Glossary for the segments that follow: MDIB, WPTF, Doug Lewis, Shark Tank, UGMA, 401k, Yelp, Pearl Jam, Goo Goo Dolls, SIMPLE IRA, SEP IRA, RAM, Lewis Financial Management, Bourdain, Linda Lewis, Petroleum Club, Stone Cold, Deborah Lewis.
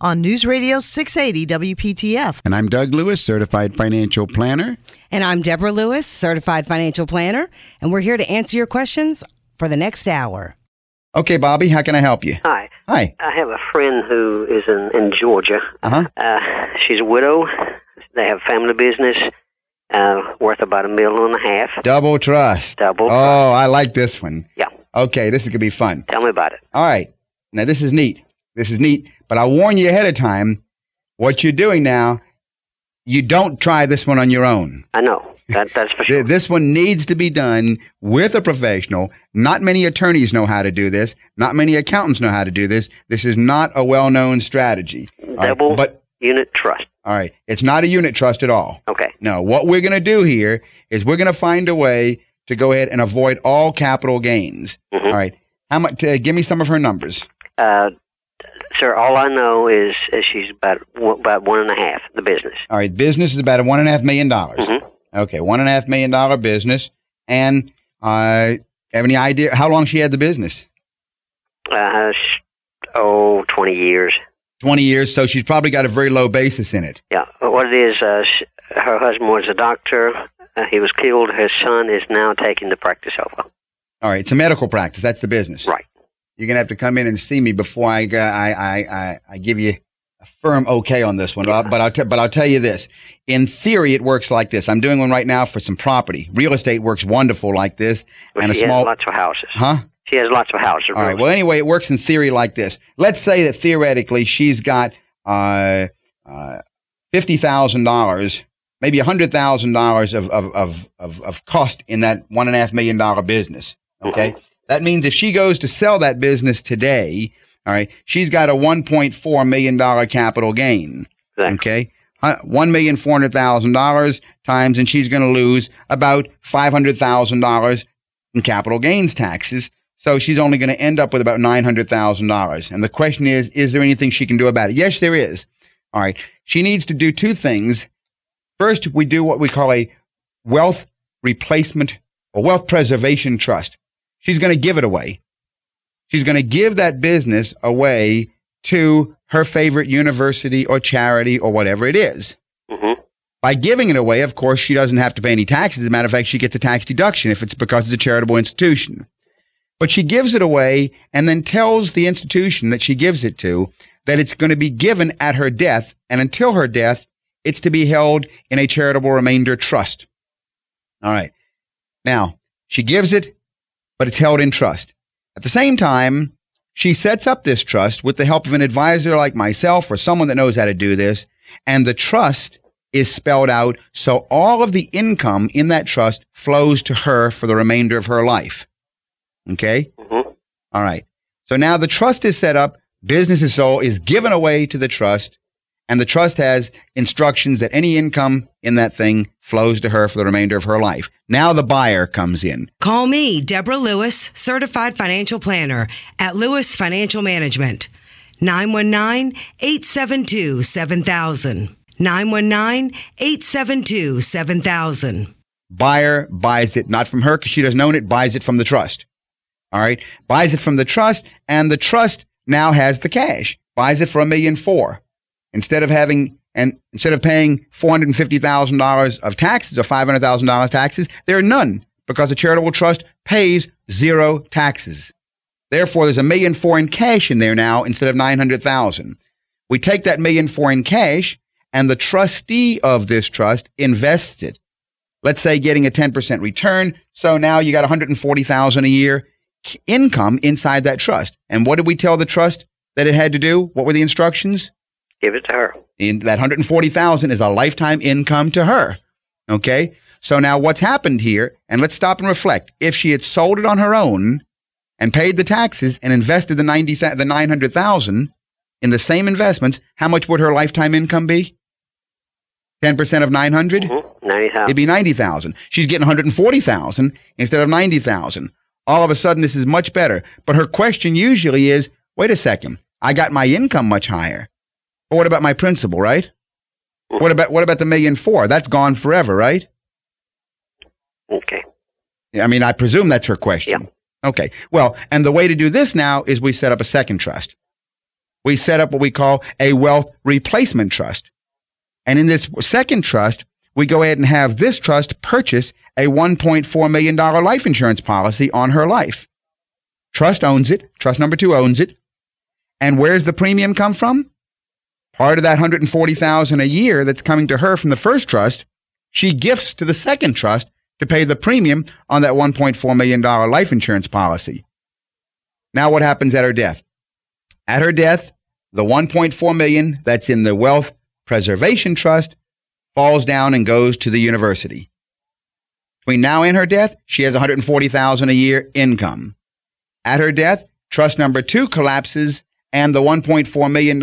on News Radio 680 WPTF. And I'm Doug Lewis, Certified Financial Planner. And I'm Deborah Lewis, Certified Financial Planner. And we're here to answer your questions for the next hour. Okay, Bobby, how can I help you? Hi. I have a friend who is in Georgia. She's a widow. They have family business worth about $1.5 million. Double trust. Oh, I like this one. Yeah. Okay, this is going to be fun. Tell me about it. All right. Now, this is neat. But I warn you ahead of time, what you're doing now, you don't try this one on your own. I know. That's for sure. This one needs to be done with a professional. Not many attorneys know how to do this. Not many accountants know how to do this. This is not a well-known strategy. Double unit trust. All right. It's not a unit trust at all. Okay. No. What we're going to do here is we're going to find a way to go ahead and avoid all capital gains. Mm-hmm. All right. How much? Give me some of her numbers. Sir, all I know is she's about $1.5 million, the business. All right, business is about $1.5 million. Mm-hmm. Okay, $1.5 million business. And have any idea how long she had the business? 20 years. 20 years, so she's probably got a very low basis in it. Yeah, what it is, her husband was a doctor. He was killed. Her son is now taking the practice over. All right, it's a medical practice. That's the business. Right. You're going to have to come in and see me before I give you a firm okay on this one. Yeah. But I'll tell you this. In theory, it works like this. I'm doing one right now for some property. Real estate works wonderful like this. Well, and she has lots of houses. Huh? She has lots of houses. All right. Well, anyway, it works in theory like this. Let's say that theoretically she's got $50,000, maybe $100,000 of cost in that $1.5 million business. Okay. Mm-hmm. That means if she goes to sell that business today, all right, she's got a $1.4 million capital gain. Exactly. Okay, $1,400,000 times, and she's going to lose about $500,000 in capital gains taxes. So she's only going to end up with about $900,000. And the question is there anything she can do about it? Yes, there is. All right, she needs to do two things. First, we do what we call a wealth replacement or wealth preservation trust. She's going to give it away. She's going to give that business away to her favorite university or charity or whatever it is. Mm-hmm. By giving it away, of course, she doesn't have to pay any taxes. As a matter of fact, she gets a tax deduction if it's because it's a charitable institution. But she gives it away and then tells the institution that she gives it to that it's going to be given at her death. And until her death, it's to be held in a charitable remainder trust. All right. Now, she gives it, but it's held in trust. At the same time, she sets up this trust with the help of an advisor like myself or someone that knows how to do this, and the trust is spelled out so all of the income in that trust flows to her for the remainder of her life. Okay? Mm-hmm. All right. So now the trust is set up, business is sold, is given away to the trust, and the trust has instructions that any income in that thing flows to her for the remainder of her life. Now the buyer comes in. Call me, Deborah Lewis, Certified Financial Planner at Lewis Financial Management. 919-872-7000. 919-872-7000. Buyer buys it, not from her because she doesn't own it, buys it from the trust. All right? Buys it from the trust, and the trust now has the cash. Buys it for $1.4 million. Instead of paying $450,000 of taxes or $500,000 taxes, there are none because a charitable trust pays zero taxes. Therefore, there's $1.4 million in cash in there now instead of $900,000. We take that $1,000,004 in cash, and the trustee of this trust invests it. Let's say getting a 10% return. So now you got $140,000 a year income inside that trust. And what did we tell the trust that it had to do? What were the instructions? Give it to her. And that $140,000 is a lifetime income to her. Okay. So now what's happened here, and let's stop and reflect. If she had sold it on her own and paid the taxes and invested the $900,000 in the same investments, how much would her lifetime income be? 10% of 900? Mm-hmm. 90,000. It'd be 90,000. She's getting 140,000 instead of 90,000. All of a sudden, this is much better. But her question usually is, wait a second, I got my income much higher. But what about my principal, right? Mm-hmm. What about the $1,000,004? That's gone forever, right? Okay. I mean, I presume that's her question. Yep. Okay. Well, and the way to do this now is we set up a second trust. We set up what we call a wealth replacement trust. And in this second trust, we go ahead and have this trust purchase a $1.4 million life insurance policy on her life. Trust owns it. Trust number two owns it. And where's the premium come from? Part of that $140,000 a year that's coming to her from the first trust, she gifts to the second trust to pay the premium on that $1.4 million life insurance policy. Now what happens at her death? At her death, the $1.4 million that's in the wealth preservation trust falls down and goes to the university. Between now and her death, she has $140,000 a year income. At her death, trust number two collapses and the $1.4 million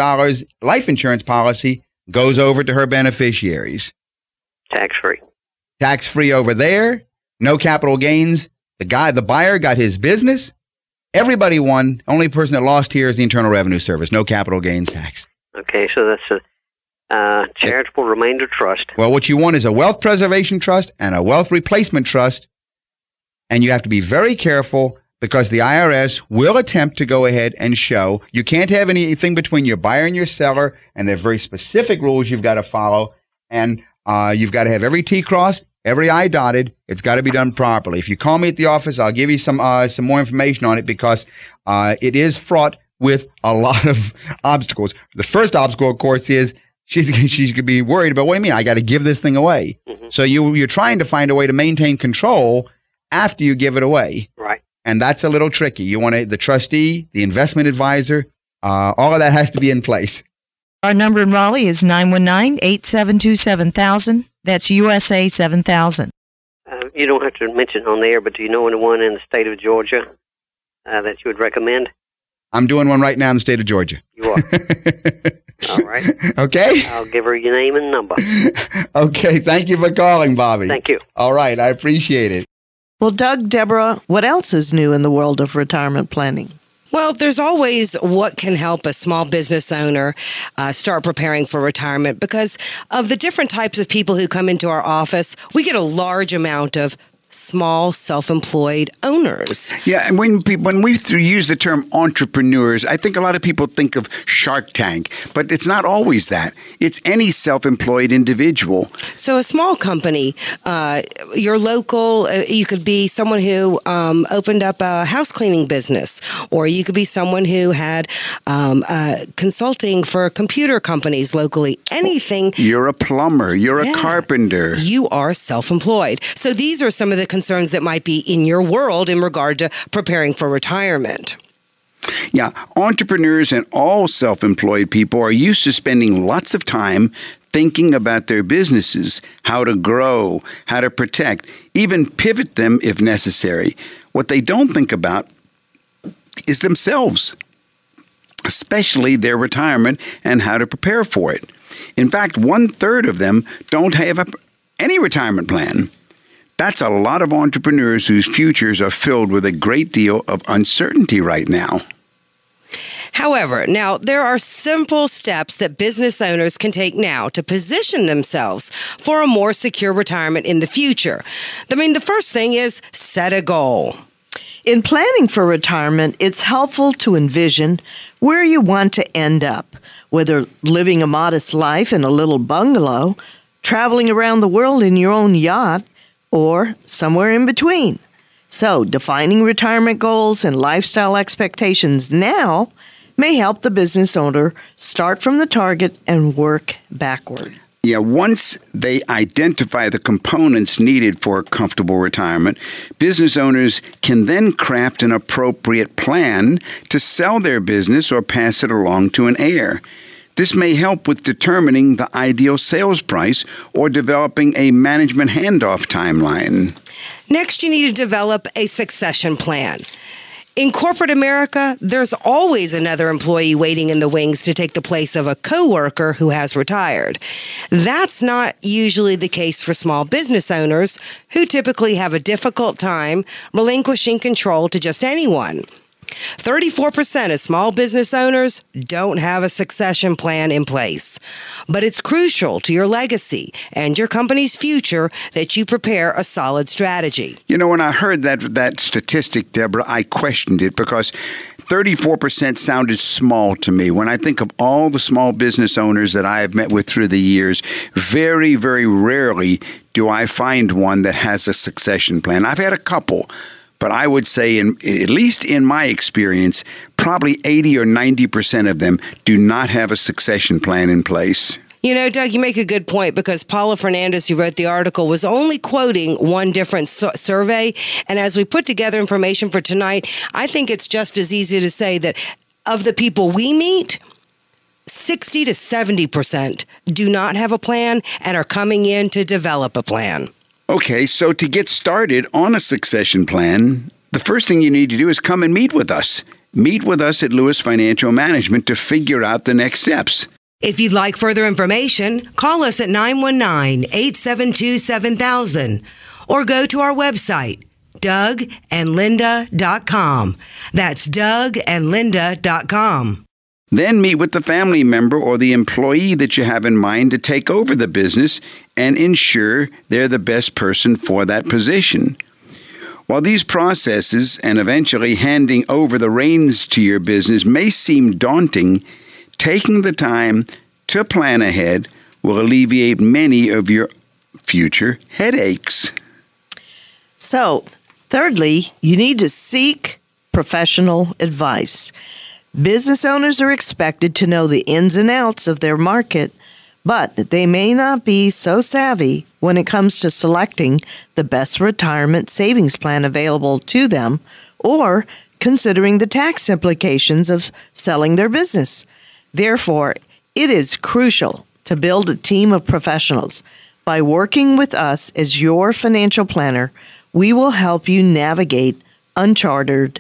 life insurance policy goes over to her beneficiaries. Tax-free. Tax-free over there, no capital gains. The buyer got his business. Everybody won. Only person that lost here is the Internal Revenue Service. No capital gains tax. Okay, so that's a charitable remainder trust. Well, what you want is a wealth preservation trust and a wealth replacement trust. And you have to be very careful because the IRS will attempt to go ahead and show you can't have anything between your buyer and your seller. And there are very specific rules you've got to follow. And you've got to have every T crossed, every I dotted. It's got to be done properly. If you call me at the office, I'll give you some more information on it because it is fraught with a lot of obstacles. The first obstacle, of course, is she's going to be worried about, what do you mean? I got to give this thing away. Mm-hmm. So you're trying to find a way to maintain control after you give it away. Right. And that's a little tricky. You want the trustee, the investment advisor, all of that has to be in place. Our number in Raleigh is 919-872-7000. That's USA 7000. You don't have to mention it on the air, but do you know anyone in the state of Georgia that you would recommend? I'm doing one right now in the state of Georgia. You are. All right. Okay. I'll give her your name and number. Okay. Thank you for calling, Bobby. Thank you. All right. I appreciate it. Well, Doug, Deborah, what else is new in the world of retirement planning? Well, there's always what can help a small business owner start preparing for retirement because of the different types of people who come into our office. We get a large amount of small self-employed owners. Yeah, and when we use the term entrepreneurs, I think a lot of people think of Shark Tank, but it's not always that. It's any self-employed individual. So a small company, your local, you could be someone who opened up a house cleaning business, or you could be someone who had consulting for computer companies locally, anything. You're a plumber, you're a carpenter. You are self-employed. So these are some of the concerns that might be in your world in regard to preparing for retirement. Yeah, entrepreneurs and all self-employed people are used to spending lots of time thinking about their businesses, how to grow, how to protect, even pivot them if necessary. What they don't think about is themselves, especially their retirement and how to prepare for it. In fact, 1/3 of them don't have any retirement plan. That's a lot of entrepreneurs whose futures are filled with a great deal of uncertainty right now. However, now there are simple steps that business owners can take now to position themselves for a more secure retirement in the future. I mean, the first thing is set a goal. In planning for retirement, it's helpful to envision where you want to end up, whether living a modest life in a little bungalow, traveling around the world in your own yacht, or somewhere in between. So, defining retirement goals and lifestyle expectations now may help the business owner start from the target and work backward. Yeah, once they identify the components needed for a comfortable retirement, business owners can then craft an appropriate plan to sell their business or pass it along to an heir. This may help with determining the ideal sales price or developing a management handoff timeline. Next, you need to develop a succession plan. In corporate America, there's always another employee waiting in the wings to take the place of a coworker who has retired. That's not usually the case for small business owners, who typically have a difficult time relinquishing control to just anyone. 34% of small business owners don't have a succession plan in place. But it's crucial to your legacy and your company's future that you prepare a solid strategy. You know, when I heard that statistic, Deborah, I questioned it because 34% sounded small to me. When I think of all the small business owners that I have met with through the years, very, very rarely do I find one that has a succession plan. I've had a couple. But I would say, at least in my experience, probably 80 or 90% of them do not have a succession plan in place. You know, Doug, you make a good point, because Paula Fernandez, who wrote the article, was only quoting one different survey. And as we put together information for tonight, I think it's just as easy to say that of the people we meet, 60 to 70% do not have a plan and are coming in to develop a plan. Okay, so to get started on a succession plan, the first thing you need to do is come and meet with us. Meet with us at Lewis Financial Management to figure out the next steps. If you'd like further information, call us at 919-872-7000 or go to our website, dougandlinda.com. That's dougandlinda.com. Then meet with the family member or the employee that you have in mind to take over the business and ensure they're the best person for that position. While these processes and eventually handing over the reins to your business may seem daunting, taking the time to plan ahead will alleviate many of your future headaches. So, thirdly, you need to seek professional advice. Business owners are expected to know the ins and outs of their market, but they may not be so savvy when it comes to selecting the best retirement savings plan available to them or considering the tax implications of selling their business. Therefore, it is crucial to build a team of professionals. By working with us as your financial planner, we will help you navigate uncharted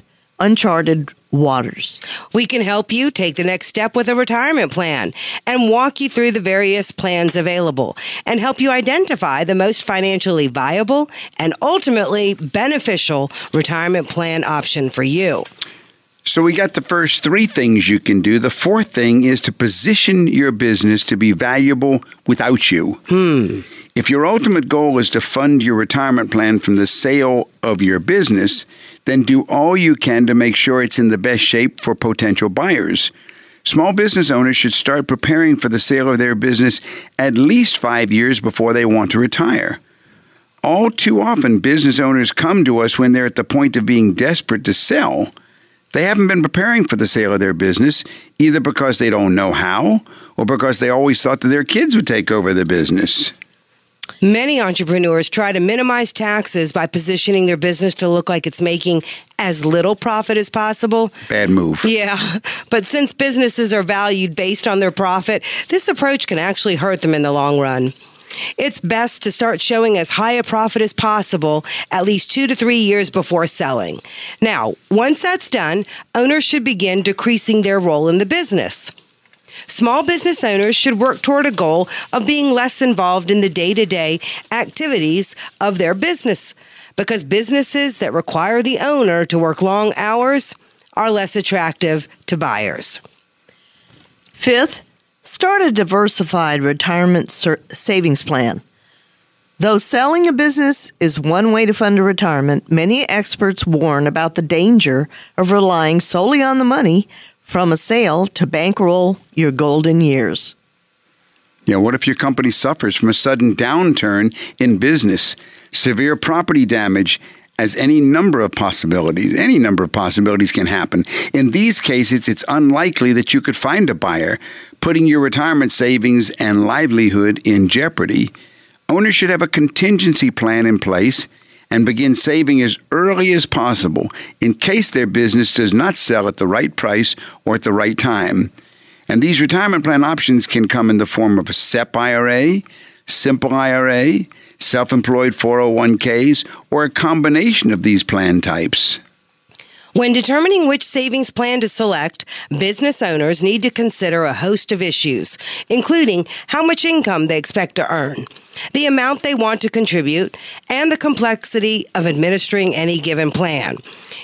waters. We can help you take the next step with a retirement plan and walk you through the various plans available and help you identify the most financially viable and ultimately beneficial retirement plan option for you. So we got the first three things you can do. The fourth thing is to position your business to be valuable without you. If your ultimate goal is to fund your retirement plan from the sale of your business, then do all you can to make sure it's in the best shape for potential buyers. Small business owners should start preparing for the sale of their business at least 5 years before they want to retire. All too often, business owners come to us when they're at the point of being desperate to sell. They haven't been preparing for the sale of their business, either because they don't know how or because they always thought that their kids would take over the business. Many entrepreneurs try to minimize taxes by positioning their business to look like it's making as little profit as possible. Bad move. Yeah, but since businesses are valued based on their profit, this approach can actually hurt them in the long run. It's best to start showing as high a profit as possible at least 2 to 3 years before selling. Now, once that's done, owners should begin decreasing their role in the business. Small business owners should work toward a goal of being less involved in the day-to-day activities of their business, because businesses that require the owner to work long hours are less attractive to buyers. Fifth, start a diversified retirement savings plan. Though selling a business is one way to fund a retirement, many experts warn about the danger of relying solely on the money from a sale to bankroll your golden years. Yeah, what if your company suffers from a sudden downturn in business, severe property damage, as any number of possibilities. Any number of possibilities can happen. In these cases, it's unlikely that you could find a buyer, putting your retirement savings and livelihood in jeopardy. Owners should have a contingency plan in place and begin saving as early as possible in case their business does not sell at the right price or at the right time. And these retirement plan options can come in the form of a SEP IRA, SIMPLE IRA, self-employed 401ks, or a combination of these plan types. When determining which savings plan to select, business owners need to consider a host of issues, including how much income they expect to earn, the amount they want to contribute, and the complexity of administering any given plan.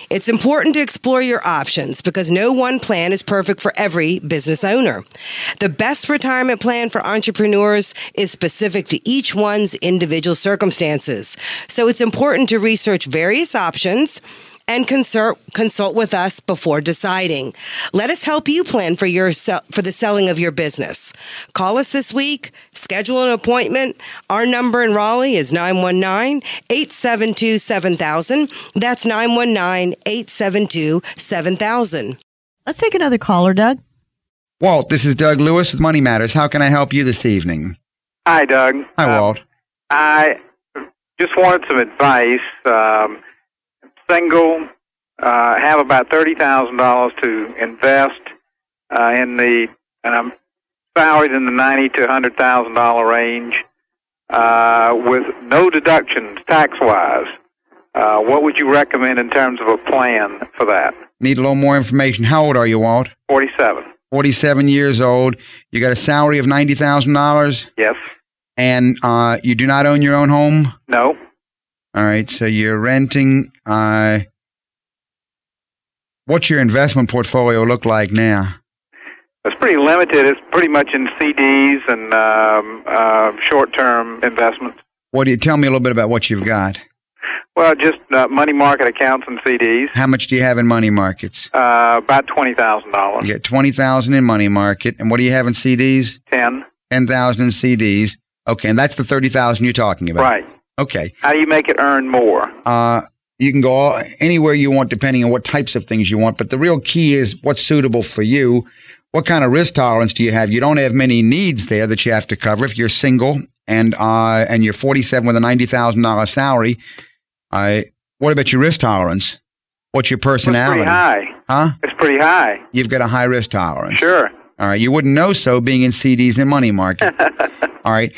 It's important to explore your options because no one plan is perfect for every business owner. The best retirement plan for entrepreneurs is specific to each one's individual circumstances. So it's important to research various options and consult with us before deciding. Let us help you plan for the selling of your business. Call us this week. Schedule an appointment. Our number in Raleigh is 919-872-7000. That's 919-872-7000. Let's take another caller, Doug. Walt, this is Doug Lewis with Money Matters. How can I help you this evening? Hi, Doug. Hi, Walt. I just wanted some advice. Single, have about $30,000 to invest and I'm salaried in the $90,000 to $100,000 range with no deductions tax-wise. What would you recommend in terms of a plan for that? Need a little more information. How old are you, Walt? 47. 47 years old. You got a salary of $90,000? Yes. And you do not own your own home? No. All right, so you're renting. What's your investment portfolio look like now? It's pretty limited. It's pretty much in CDs and short-term investments. Tell me a little bit about what you've got. Well, just money market accounts and CDs. How much do you have in money markets? About $20,000. You got $20,000 in money market, and what do you have in CDs? 10. 10,000 in CDs. Okay, and that's the 30,000 you're talking about. Right. Okay. How do you make it earn more? You can go anywhere you want, depending on what types of things you want. But the real key is what's suitable for you. What kind of risk tolerance do you have? You don't have many needs there that you have to cover. If you're single and you're 47 with a $90,000 salary, what about your risk tolerance? What's your personality? It's pretty high. Huh? It's pretty high. You've got a high risk tolerance. Sure. All right. You wouldn't know so being in CDs and money market. All right.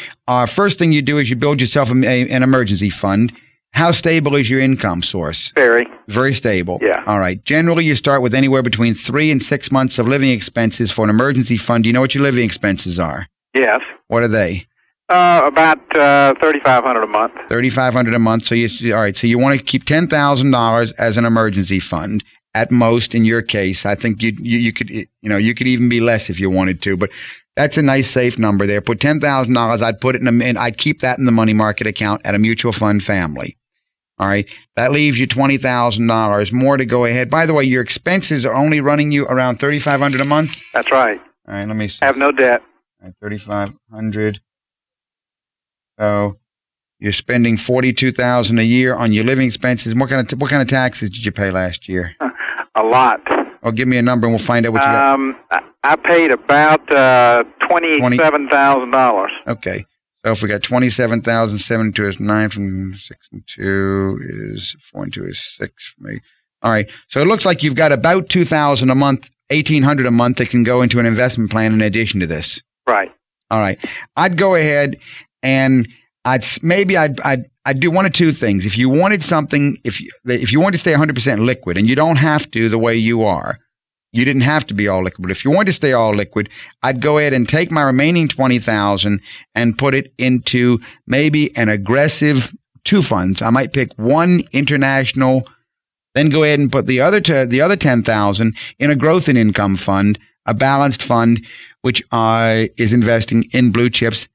First thing you do is you build yourself an emergency fund. How stable is your income source? Very. Very stable. Yeah. All right. Generally, you start with anywhere between 3 and 6 months of living expenses for an emergency fund. Do you know what your living expenses are? Yes. What are they? About $3,500 a month. $3,500 a month. So all right. So you want to keep $10,000 as an emergency fund. At most, in your case, I think you could even be less if you wanted to, but that's a nice safe number there. Put $10,000. I'd put it and I'd keep that in the money market account at a mutual fund family. All right, that leaves you $20,000 more to go ahead. By the way, your expenses are only running you around $3,500 a month. That's right. All right, let me see. I have no debt. All right, $3,500. So you're spending $42,000 a year on your living expenses. What kind of taxes did you pay last year? A lot. Oh, give me a number and we'll find out what you got. I paid about $27,000. Okay. So if we got 27,000, 7 and 2 is 9 from 6 and 2 is 4 and 2 is 6 for me. All right. So it looks like you've got about $2,000 a month, $1,800 a month that can go into an investment plan in addition to this. Right. All right. I'd go ahead and I'd do one of two things. If you wanted something, if you wanted to stay 100% liquid, and you don't have to the way you are, you didn't have to be all liquid. But if you wanted to stay all liquid, I'd go ahead and take my remaining $20,000 and put it into maybe an aggressive 2 funds. I might pick one international, then go ahead and put the other $10,000 in a growth and income fund, a balanced fund, which is investing in blue chips.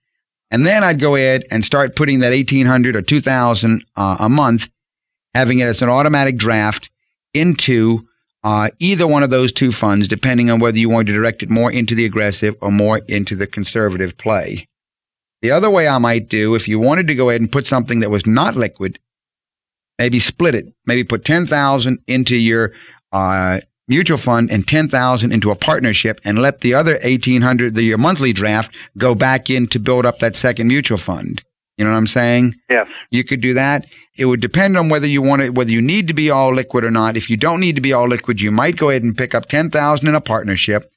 And then I'd go ahead and start putting that $1,800 or $2,000 a month, having it as an automatic draft into either one of those 2 funds, depending on whether you want to direct it more into the aggressive or more into the conservative play. The other way I might do, if you wanted to go ahead and put something that was not liquid Maybe split it. Maybe put $10,000 into your mutual fund and $10,000 into a partnership, and let the other $1,800, your monthly draft, go back in to build up that second mutual fund. You know what I'm saying? Yes. You could do that. It would depend on whether you want it, whether you need to be all liquid or not. If you don't need to be all liquid, you might go ahead and pick up $10,000 in a partnership,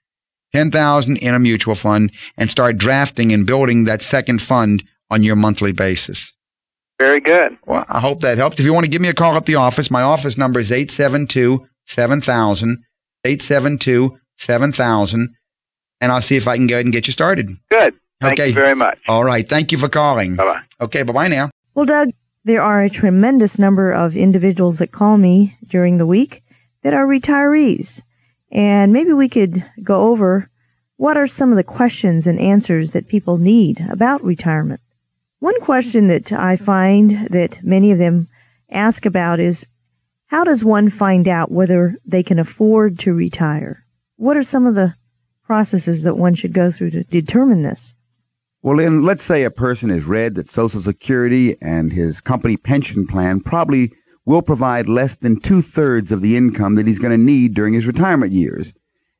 $10,000 in a mutual fund, and start drafting and building that second fund on your monthly basis. Very good. Well, I hope that helped. If you want to give me a call at the office, my office number is 872-7000, 872-7000, and I'll see if I can go ahead and get you started. Good. Thank you very much. All right. Thank you for calling. Bye-bye. Okay. Bye-bye now. Well, Doug, there are a tremendous number of individuals that call me during the week that are retirees. And maybe we could go over what are some of the questions and answers that people need about retirement. One question that I find that many of them ask about is, how does one find out whether they can afford to retire? What are some of the processes that one should go through to determine this? Well, Lynn, let's say a person has read that Social Security and his company pension plan probably will provide less than 2/3 of the income that he's going to need during his retirement years.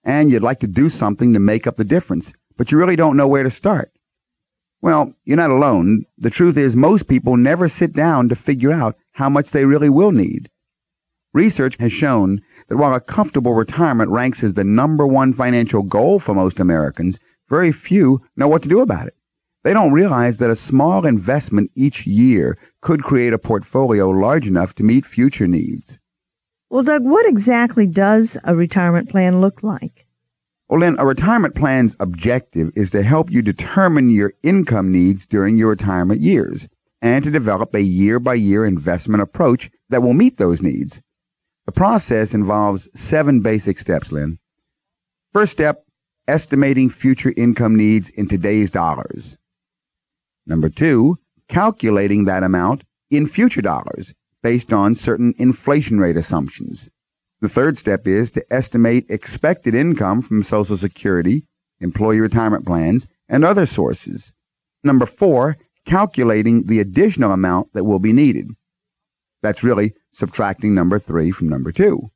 And you'd like to do something to make up the difference, but you really don't know where to start. Well, you're not alone. The truth is most people never sit down to figure out how much they really will need. Research has shown that while a comfortable retirement ranks as the number one financial goal for most Americans, very few know what to do about it. They don't realize that a small investment each year could create a portfolio large enough to meet future needs. Well, Doug, what exactly does a retirement plan look like? Well, Lynn, a retirement plan's objective is to help you determine your income needs during your retirement years and to develop a year-by-year investment approach that will meet those needs. The process involves 7 basic steps, Lynn. First step, estimating future income needs in today's dollars. Number 2, calculating that amount in future dollars based on certain inflation rate assumptions. The third step is to estimate expected income from Social Security, employee retirement plans, and other sources. Number 4, calculating the additional amount that will be needed. That's really subtracting number 3 from number 2.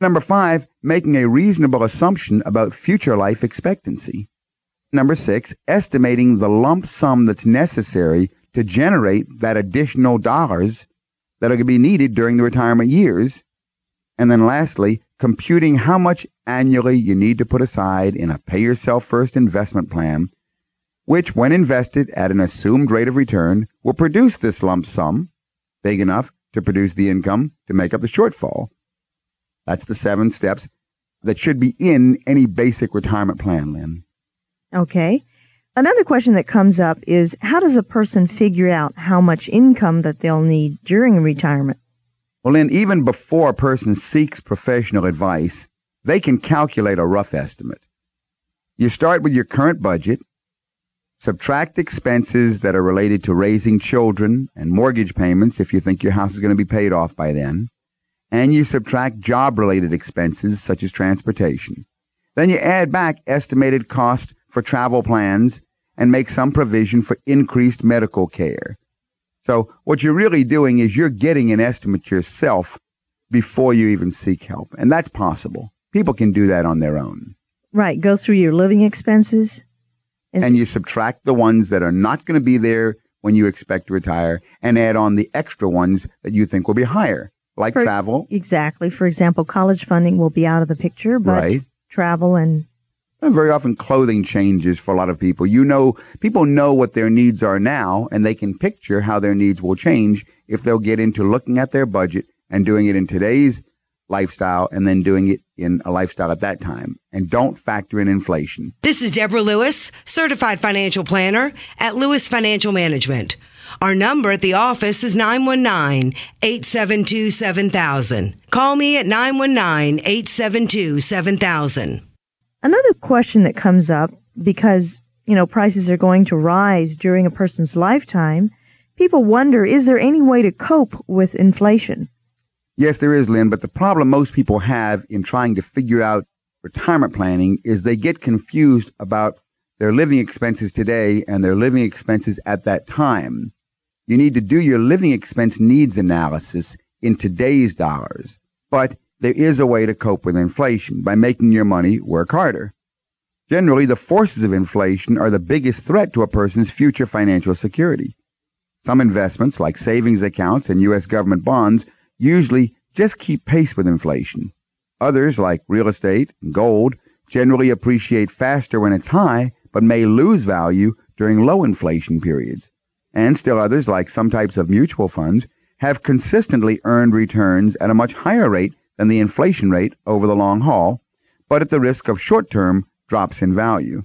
Number 5, making a reasonable assumption about future life expectancy. Number 6, estimating the lump sum that's necessary to generate that additional dollars that are going to be needed during the retirement years. And then lastly, computing how much annually you need to put aside in a pay-yourself-first investment plan, which, when invested at an assumed rate of return, will produce this lump sum big enough to produce the income to make up the shortfall. That's the 7 steps that should be in any basic retirement plan, Lynn. Okay. Another question that comes up is, how does a person figure out how much income that they'll need during retirement? Well, Lynn, even before a person seeks professional advice, they can calculate a rough estimate. You start with your current budget, subtract expenses that are related to raising children and mortgage payments if you think your house is going to be paid off by then, and you subtract job-related expenses such as transportation. Then you add back estimated cost for travel plans and make some provision for increased medical care. So what you're really doing is you're getting an estimate yourself before you even seek help, and that's possible. People can do that on their own. Right, go through your living expenses. And you subtract the ones that are not going to be there when you expect to retire and add on the extra ones that you think will be higher, like travel. Exactly. For example, college funding will be out of the picture, but right. Travel and very often clothing changes for a lot of people. You know, people know what their needs are now, and they can picture how their needs will change if they'll get into looking at their budget and doing it in today's lifestyle and then doing it in a lifestyle at that time, and don't factor in inflation. This is Deborah Lewis, certified financial planner at Lewis Financial Management. Our number at the office is 919-872-7000. Call me at 919-872-7000. Another question that comes up, because, you know, prices are going to rise during a person's lifetime, people wonder, is there any way to cope with inflation? Yes, there is, Lynn, but the problem most people have in trying to figure out retirement planning is they get confused about their living expenses today and their living expenses at that time. You need to do your living expense needs analysis in today's dollars, but there is a way to cope with inflation by making your money work harder. Generally, the forces of inflation are the biggest threat to a person's future financial security. Some investments, like savings accounts and U.S. government bonds, usually just keep pace with inflation. Others, like real estate and gold, generally appreciate faster when it's high, but may lose value during low inflation periods. And still others, like some types of mutual funds, have consistently earned returns at a much higher rate than the inflation rate over the long haul, but at the risk of short-term drops in value.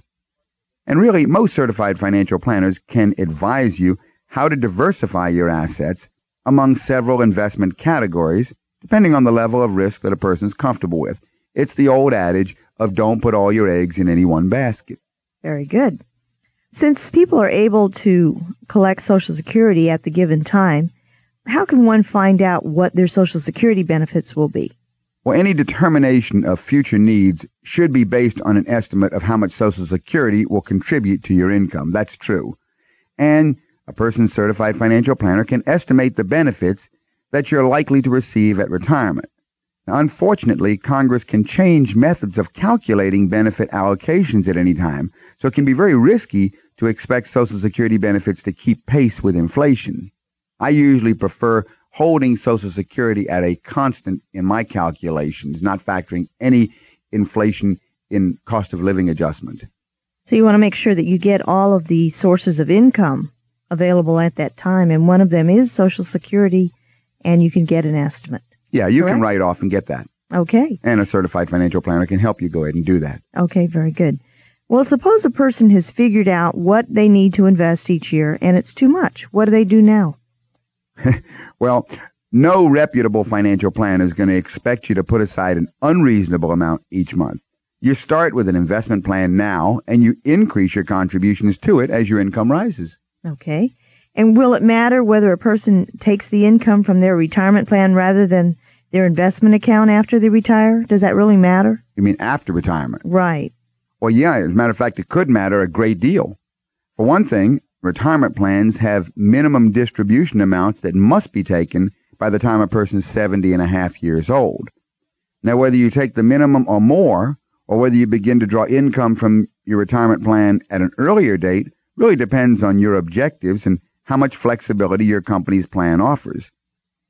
And really, most certified financial planners can advise you how to diversify your assets among several investment categories, depending on the level of risk that a person's comfortable with. It's the old adage of don't put all your eggs in any one basket. Very good. Since people are able to collect Social Security at the given time, how can one find out what their Social Security benefits will be? Well, any determination of future needs should be based on an estimate of how much Social Security will contribute to your income. That's true. And a person's certified financial planner can estimate the benefits that you're likely to receive at retirement. Now, unfortunately, Congress can change methods of calculating benefit allocations at any time, so it can be very risky to expect Social Security benefits to keep pace with inflation. I usually prefer holding Social Security at a constant in my calculations, not factoring any inflation in cost of living adjustment. So you want to make sure that you get all of the sources of income available at that time, and one of them is Social Security, and you can get an estimate. Yeah, you can write off and get that. Okay. And a certified financial planner can help you go ahead and do that. Okay, very good. Well, suppose a person has figured out what they need to invest each year, and it's too much. What do they do now? Well, no reputable financial planner is going to expect you to put aside an unreasonable amount each month. You start with an investment plan now, and you increase your contributions to it as your income rises. Okay. And will it matter whether a person takes the income from their retirement plan rather than their investment account after they retire? Does that really matter? You mean after retirement? Right. Well, yeah. As a matter of fact, it could matter a great deal. For one thing, retirement plans have minimum distribution amounts that must be taken by the time a person is 70 and a half years old. Now, whether you take the minimum or more, or whether you begin to draw income from your retirement plan at an earlier date, really depends on your objectives and how much flexibility your company's plan offers.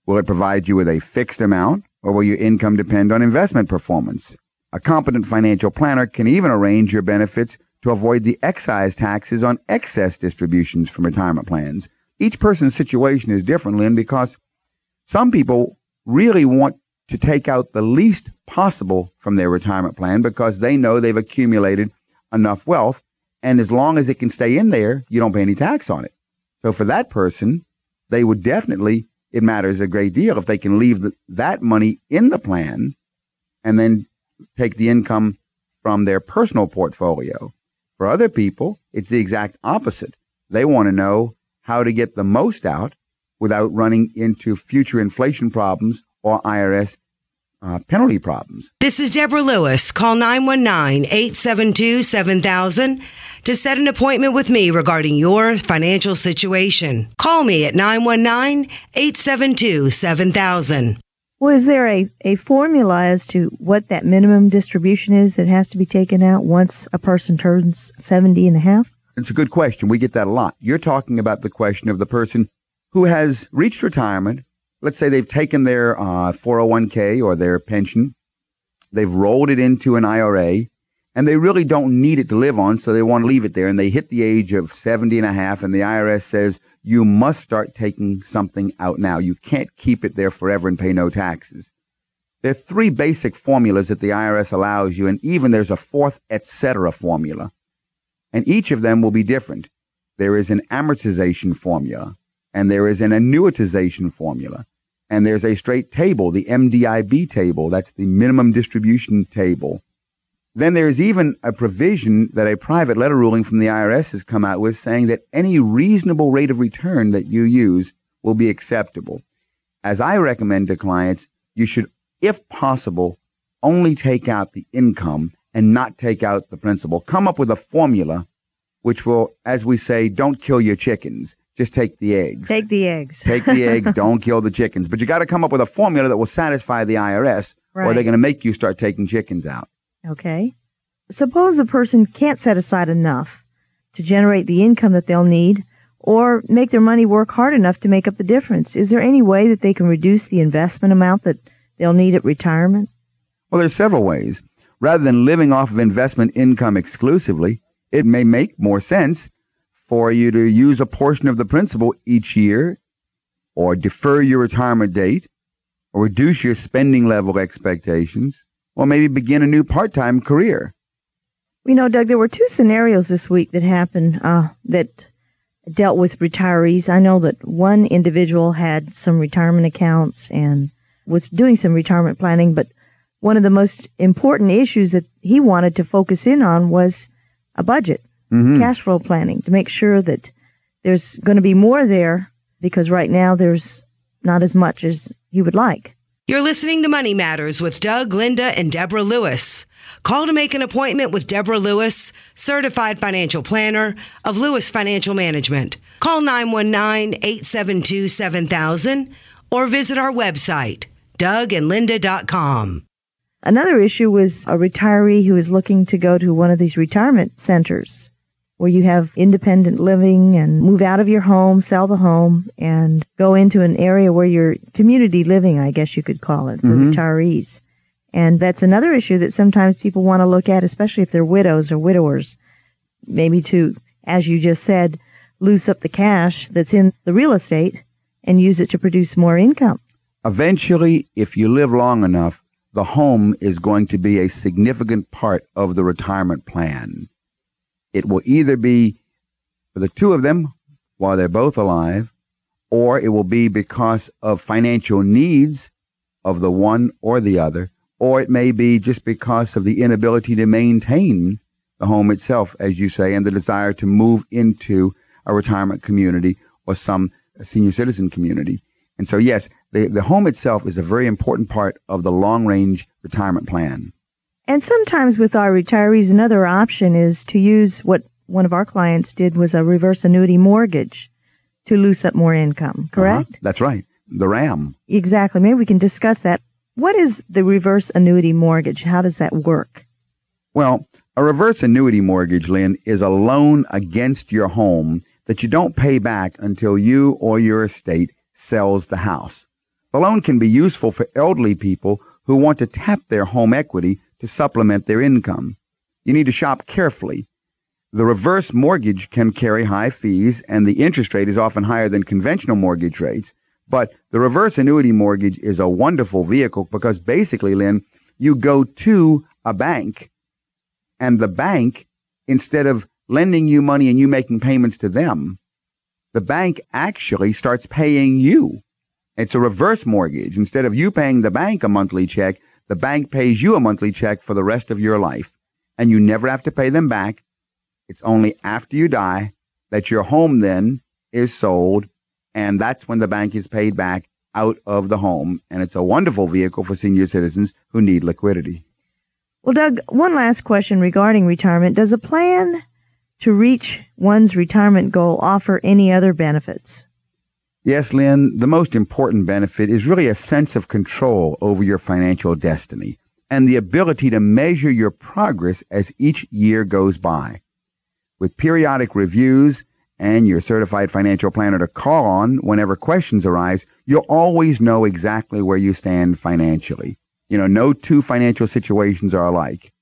Will it provide you with a fixed amount, or will your income depend on investment performance? A competent financial planner can even arrange your benefits to avoid the excise taxes on excess distributions from retirement plans. Each person's situation is different, Lynn, because some people really want to take out the least possible from their retirement plan because they know they've accumulated enough wealth, and as long as it can stay in there, you don't pay any tax on it. So for that person, they would definitely, it matters a great deal if they can leave that money in the plan and then take the income from their personal portfolio. For other people, it's the exact opposite. They want to know how to get the most out without running into future inflation problems or IRS penalty problems. This is Deborah Lewis. Call 919-872-7000 to set an appointment with me regarding your financial situation. Call me at 919-872-7000. Well, is there a formula as to what that minimum distribution is that has to be taken out once a person turns 70 and a half? It's a good question. We get that a lot. You're talking about the question of the person who has reached retirement. Let's say they've taken their 401k or their pension, they've rolled it into an IRA, and they really don't need it to live on, so they want to leave it there. And they hit the age of 70 and a half, and the IRS says, you must start taking something out now. You can't keep it there forever and pay no taxes. There are three basic formulas that the IRS allows you, and even there's a fourth, etc. formula. And each of them will be different. There is an amortization formula, and there is an annuitization formula, and there's a straight table, the MDIB table, that's the minimum distribution table. Then there's even a provision that a private letter ruling from the IRS has come out with saying that any reasonable rate of return that you use will be acceptable. As I recommend to clients, you should, if possible, only take out the income and not take out the principal. Come up with a formula which will, as we say, don't kill your chickens. Just take the eggs. Take the eggs. Take the eggs. Don't kill the chickens. But you got to come up with a formula that will satisfy the IRS, right, or they're going to make you start taking chickens out. Okay. Suppose a person can't set aside enough to generate the income that they'll need or make their money work hard enough to make up the difference. Is there any way that they can reduce the investment amount that they'll need at retirement? Well, there's several ways. Rather than living off of investment income exclusively, it may make more sense for you to use a portion of the principal each year, or defer your retirement date, or reduce your spending level expectations, or maybe begin a new part-time career. You know, Doug, there were two scenarios this week that happened that dealt with retirees. I know that one individual had some retirement accounts and was doing some retirement planning, but one of the most important issues that he wanted to focus in on was a budget. Mm-hmm. Cash flow planning to make sure that there's going to be more there, because right now there's not as much as he would like. You're listening to Money Matters with Doug, Linda, and Deborah Lewis. Call to make an appointment with Deborah Lewis, certified financial planner of Lewis Financial Management. Call 919-872-7000 or visit our website, dougandlinda.com. Another issue was a retiree who is looking to go to one of these retirement centers, where you have independent living and move out of your home, sell the home, and go into an area where you're community living, I guess you could call it, for retirees. And that's another issue that sometimes people want to look at, especially if they're widows or widowers, maybe to, as you just said, loose up the cash that's in the real estate and use it to produce more income. Eventually, if you live long enough, the home is going to be a significant part of the retirement plan. It will either be for the two of them while they're both alive, or it will be because of financial needs of the one or the other, or it may be just because of the inability to maintain the home itself, as you say, and the desire to move into a retirement community or some senior citizen community. And so, yes, the home itself is a very important part of the long-range retirement plan. And sometimes with our retirees, another option is to use what one of our clients did, was a reverse annuity mortgage to loose up more income, correct? Uh-huh. That's right. The RAM. Exactly. Maybe we can discuss that. What is the reverse annuity mortgage? How does that work? Well, a reverse annuity mortgage, Lynn, is a loan against your home that you don't pay back until you or your estate sells the house. The loan can be useful for elderly people who want to tap their home equity to supplement their income. You need to shop carefully. The reverse mortgage can carry high fees, and the interest rate is often higher than conventional mortgage rates. But the reverse annuity mortgage is a wonderful vehicle because basically, Lynn, you go to a bank, and the bank, instead of lending you money and you making payments to them, the bank actually starts paying you. It's a reverse mortgage. Instead of you paying the bank a monthly check, the bank pays you a monthly check for the rest of your life, and you never have to pay them back. It's only after you die that your home then is sold, and that's when the bank is paid back out of the home, and it's a wonderful vehicle for senior citizens who need liquidity. Well, Doug, one last question regarding retirement. Does a plan to reach one's retirement goal offer any other benefits? Yes, Lynn, the most important benefit is really a sense of control over your financial destiny and the ability to measure your progress as each year goes by. With periodic reviews and your certified financial planner to call on whenever questions arise, you'll always know exactly where you stand financially. You know, no two financial situations are alike.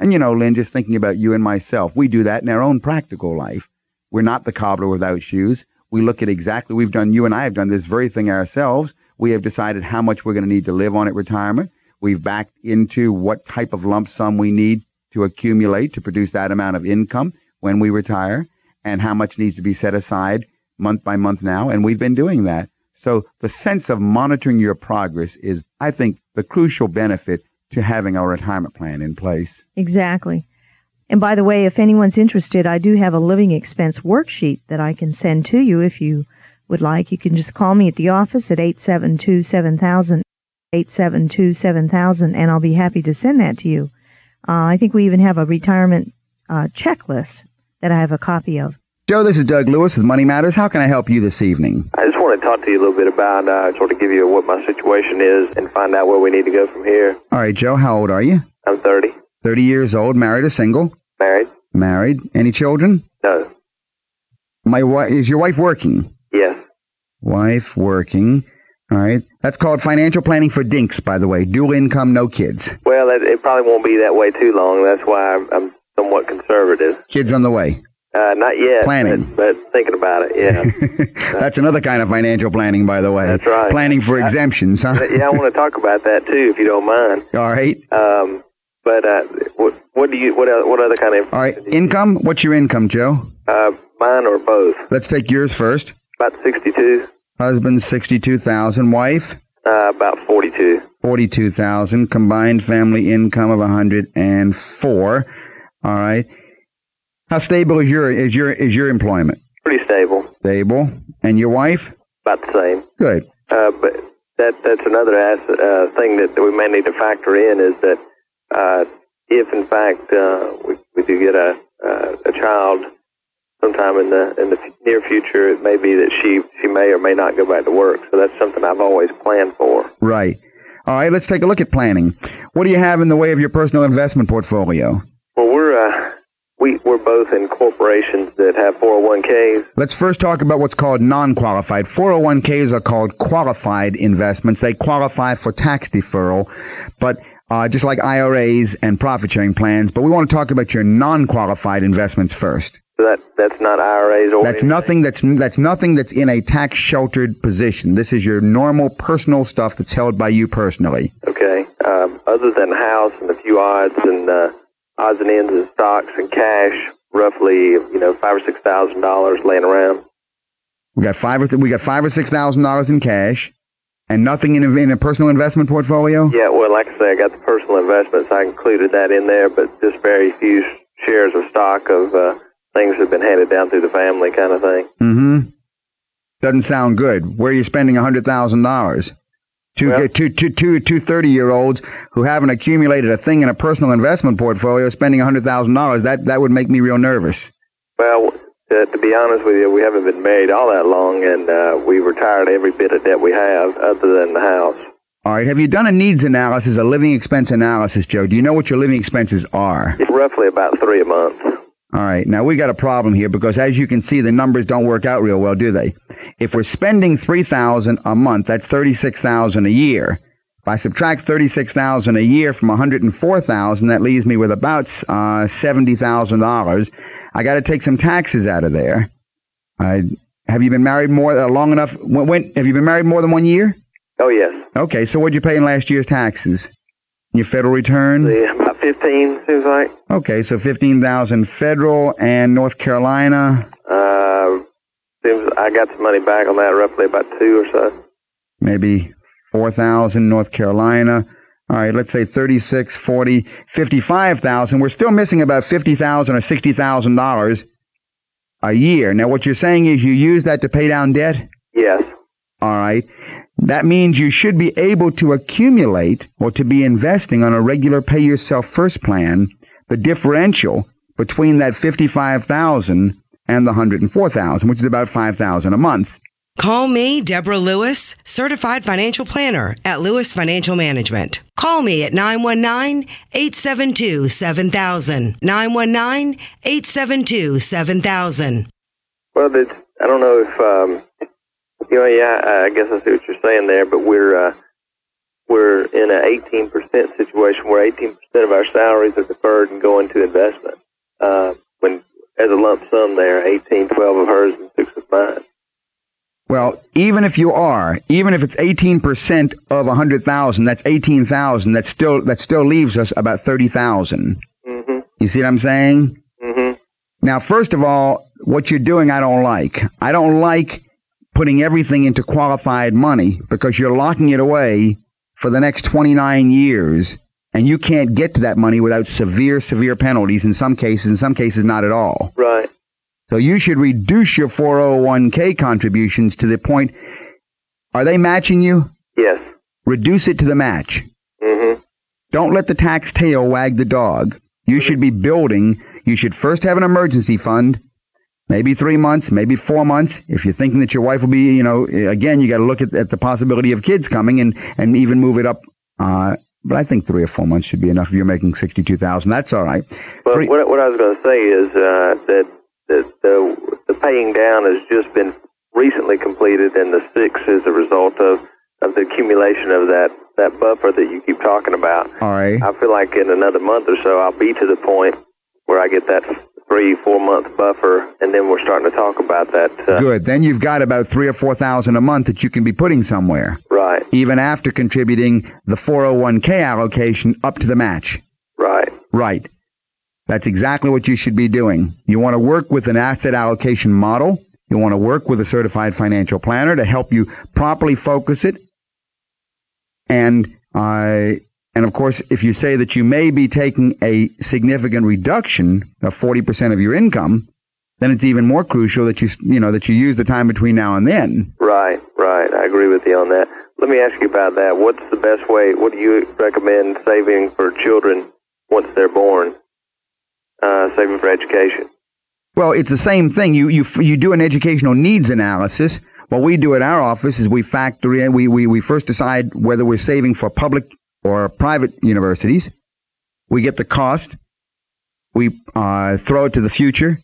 And, you know, Lynn, just thinking about you and myself, we do that in our own practical life. We're not the cobbler without shoes. We look at exactly, we've done, you and I have done this very thing ourselves. We have decided how much we're going to need to live on at retirement. We've backed into what type of lump sum we need to accumulate to produce that amount of income when we retire, and how much needs to be set aside month by month now. And we've been doing that. So the sense of monitoring your progress is, I think, the crucial benefit to having a retirement plan in place. Exactly. And by the way, if anyone's interested, I do have a living expense worksheet that I can send to you if you would like. You can just call me at the office at 872-7000, 872-7000, and I'll be happy to send that to you. I think we even have a retirement checklist that I have a copy of. Joe, this is Doug Lewis with Money Matters. How can I help you this evening? I just want to talk to you a little bit about, sort of give you what my situation is and find out where we need to go from here. All right, Joe, how old are you? I'm 30. 30 years old, married or single? Married. Married. Any children? No. Is your wife working? Yes. Wife working. All right. That's called financial planning for dinks, by the way. Dual income, no kids. Well, it probably won't be that way too long. That's why I'm somewhat conservative. Kids on the way? Not yet. Planning. But thinking about it, yeah. That's another kind of financial planning, by the way. That's right. Planning for exemptions, huh? Yeah, I want to talk about that, too, if you don't mind. All right. What other kind of... All right. Income? What's your income, Joe? Mine or both. Let's take yours first. About 62. Husband, 62,000. Wife? About 42. 42,000. Combined family income of 104. All right. How stable is your employment? Pretty stable. Stable. And your wife? About the same. Good. But that's another thing that we may need to factor in is that if in fact we do get a child sometime in the near future, it may be that she may or may not go back to work. So that's something I've always planned for. Right. All right. Let's take a look at planning. What do you have in the way of your personal investment portfolio? Well, we're both in corporations that have 401ks. Let's first talk about what's called non-qualified. 401ks are called qualified investments. They qualify for tax deferral, but just like IRAs and profit-sharing plans. But we want to talk about your non-qualified investments first. So that's not IRAs or anything? That's nothing that's in a tax-sheltered position. This is your normal personal stuff that's held by you personally. Okay. Other than house and a few odds and ends and stocks and cash, roughly, $5,000 or $6,000 laying around. We got $5,000 or $6,000 in cash, and nothing in a personal investment portfolio. Yeah, well, like I say, I got the personal investments. I included that in there, but just very few shares of stock of things that have been handed down through the family, kind of thing. Mm-hmm. Doesn't sound good. Where are you spending $100,000? Two 30-year-olds who haven't accumulated a thing in a personal investment portfolio spending $100,000, that would make me real nervous. Well, to be honest with you, we haven't been married all that long, and we retired every bit of debt we have other than the house. All right. Have you done a needs analysis, a living expense analysis, Joe? Do you know what your living expenses are? It's roughly about 3 a month. All right. Now, we got a problem here because, as you can see, the numbers don't work out real well, do they? If we're spending $3,000 a month, that's $36,000 a year. If I subtract $36,000 a year from $104,000, that leaves me with about $70,000. I got to take some taxes out of there. Have you been married more long enough? Have you been married more than 1 year? Oh, yes. Okay. So what'd you pay in last year's taxes? Your federal return? Yeah, about 15, seems like. Okay, so 15,000 federal and North Carolina. Seems I got some money back on that, roughly about 2 or so. Maybe 4,000 North Carolina. All right, let's say 36, 40, 55,000. We're still missing about $50,000 or $60,000 a year. Now, what you're saying is you use that to pay down debt? Yes. All right. That means you should be able to accumulate or to be investing on a regular pay yourself first plan, the differential between that $55,000 and the $104,000, which is about $5,000 a month. Call me, Deborah Lewis, certified financial planner at Lewis Financial Management. Call me at 919-872-7000. 919-872-7000. Well, I don't know if... I guess I see what you're saying there, but we're in an 18% situation where 18% of our salaries are deferred and go into investment. When as a lump sum, there 18, 12 of hers and 6 of mine. Well, even if it's 18% of 100,000, that's 18,000. That still leaves us about 30,000. Mm-hmm. You see what I'm saying? Mm-hmm. Now, first of all, what you're doing, I don't like. I don't like putting everything into qualified money because you're locking it away for the next 29 years and you can't get to that money without severe, severe penalties in some cases not at all. Right. So you should reduce your 401k contributions to the point, are they matching you? Yes. Reduce it to the match. Mm-hmm. Don't let the tax tail wag the dog. You should be building you should first have an emergency fund, maybe 3 months, maybe 4 months. If you're thinking that your wife will be, again, you got to look at the possibility of kids coming and even move it up. But I think 3 or 4 months should be enough if you're making $62,000. That's all right. Well, what I was going to say is that the paying down has just been recently completed, and the 6 is a result of the accumulation of that buffer that you keep talking about. All right. I feel like in another month or so, I'll be to the point where I get that 3-4 month buffer, and then we're starting to talk about that. Good. Then you've got about $3,000 or $4,000 a month that you can be putting somewhere. Right. Even after contributing the 401k allocation up to the match. Right. Right. That's exactly what you should be doing. You want to work with an asset allocation model. You want to work with a certified financial planner to help you properly focus it. And of course, if you say that you may be taking a significant reduction of 40% of your income, then it's even more crucial that you use the time between now and then. Right, right. I agree with you on that. Let me ask you about that. What's the best way? What do you recommend saving for children once they're born? Saving for education. Well, it's the same thing. You do an educational needs analysis. What we do at our office is we factor in. We first decide whether we're saving for public or private universities. We get the cost. We throw it to the future,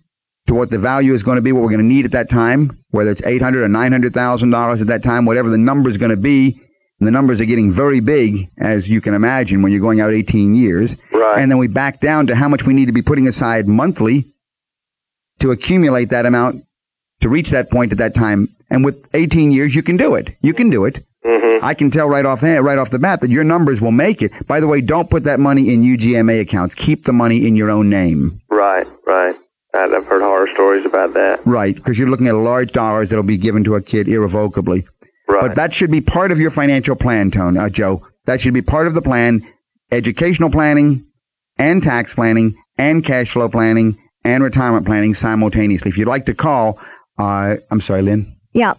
to what the value is going to be, what we're going to need at that time, whether it's $800,000 or $900,000 at that time, whatever the number is going to be. And the numbers are getting very big, as you can imagine, when you're going out 18 years. Right. And then we back down to how much we need to be putting aside monthly to accumulate that amount to reach that point at that time. And with 18 years, you can do it. You can do it. Mm-hmm. I can tell right off the bat that your numbers will make it. By the way, don't put that money in UGMA accounts. Keep the money in your own name. Right, right. I've heard horror stories about that. Right, because you're looking at large dollars that will be given to a kid irrevocably. Right. But that should be part of your financial plan, Joe. That should be part of the plan, educational planning and tax planning and cash flow planning and retirement planning simultaneously. If you'd like to call, I'm sorry, Lynn. Yeah.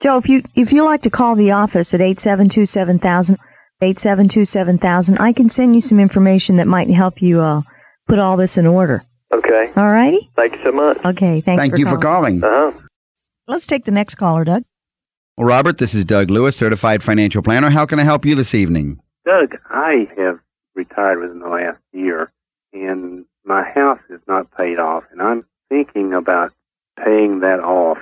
Joe, if you like to call the office at 872-7000, 872-7000, I can send you some information that might help you put all this in order. Okay. All righty? Thank you so much. Okay, thank you for calling. Uh-huh. Let's take the next caller, Doug. Well, Robert, this is Doug Lewis, Certified Financial Planner. How can I help you this evening? Doug, I have retired within the last year, and my house is not paid off, and I'm thinking about paying that off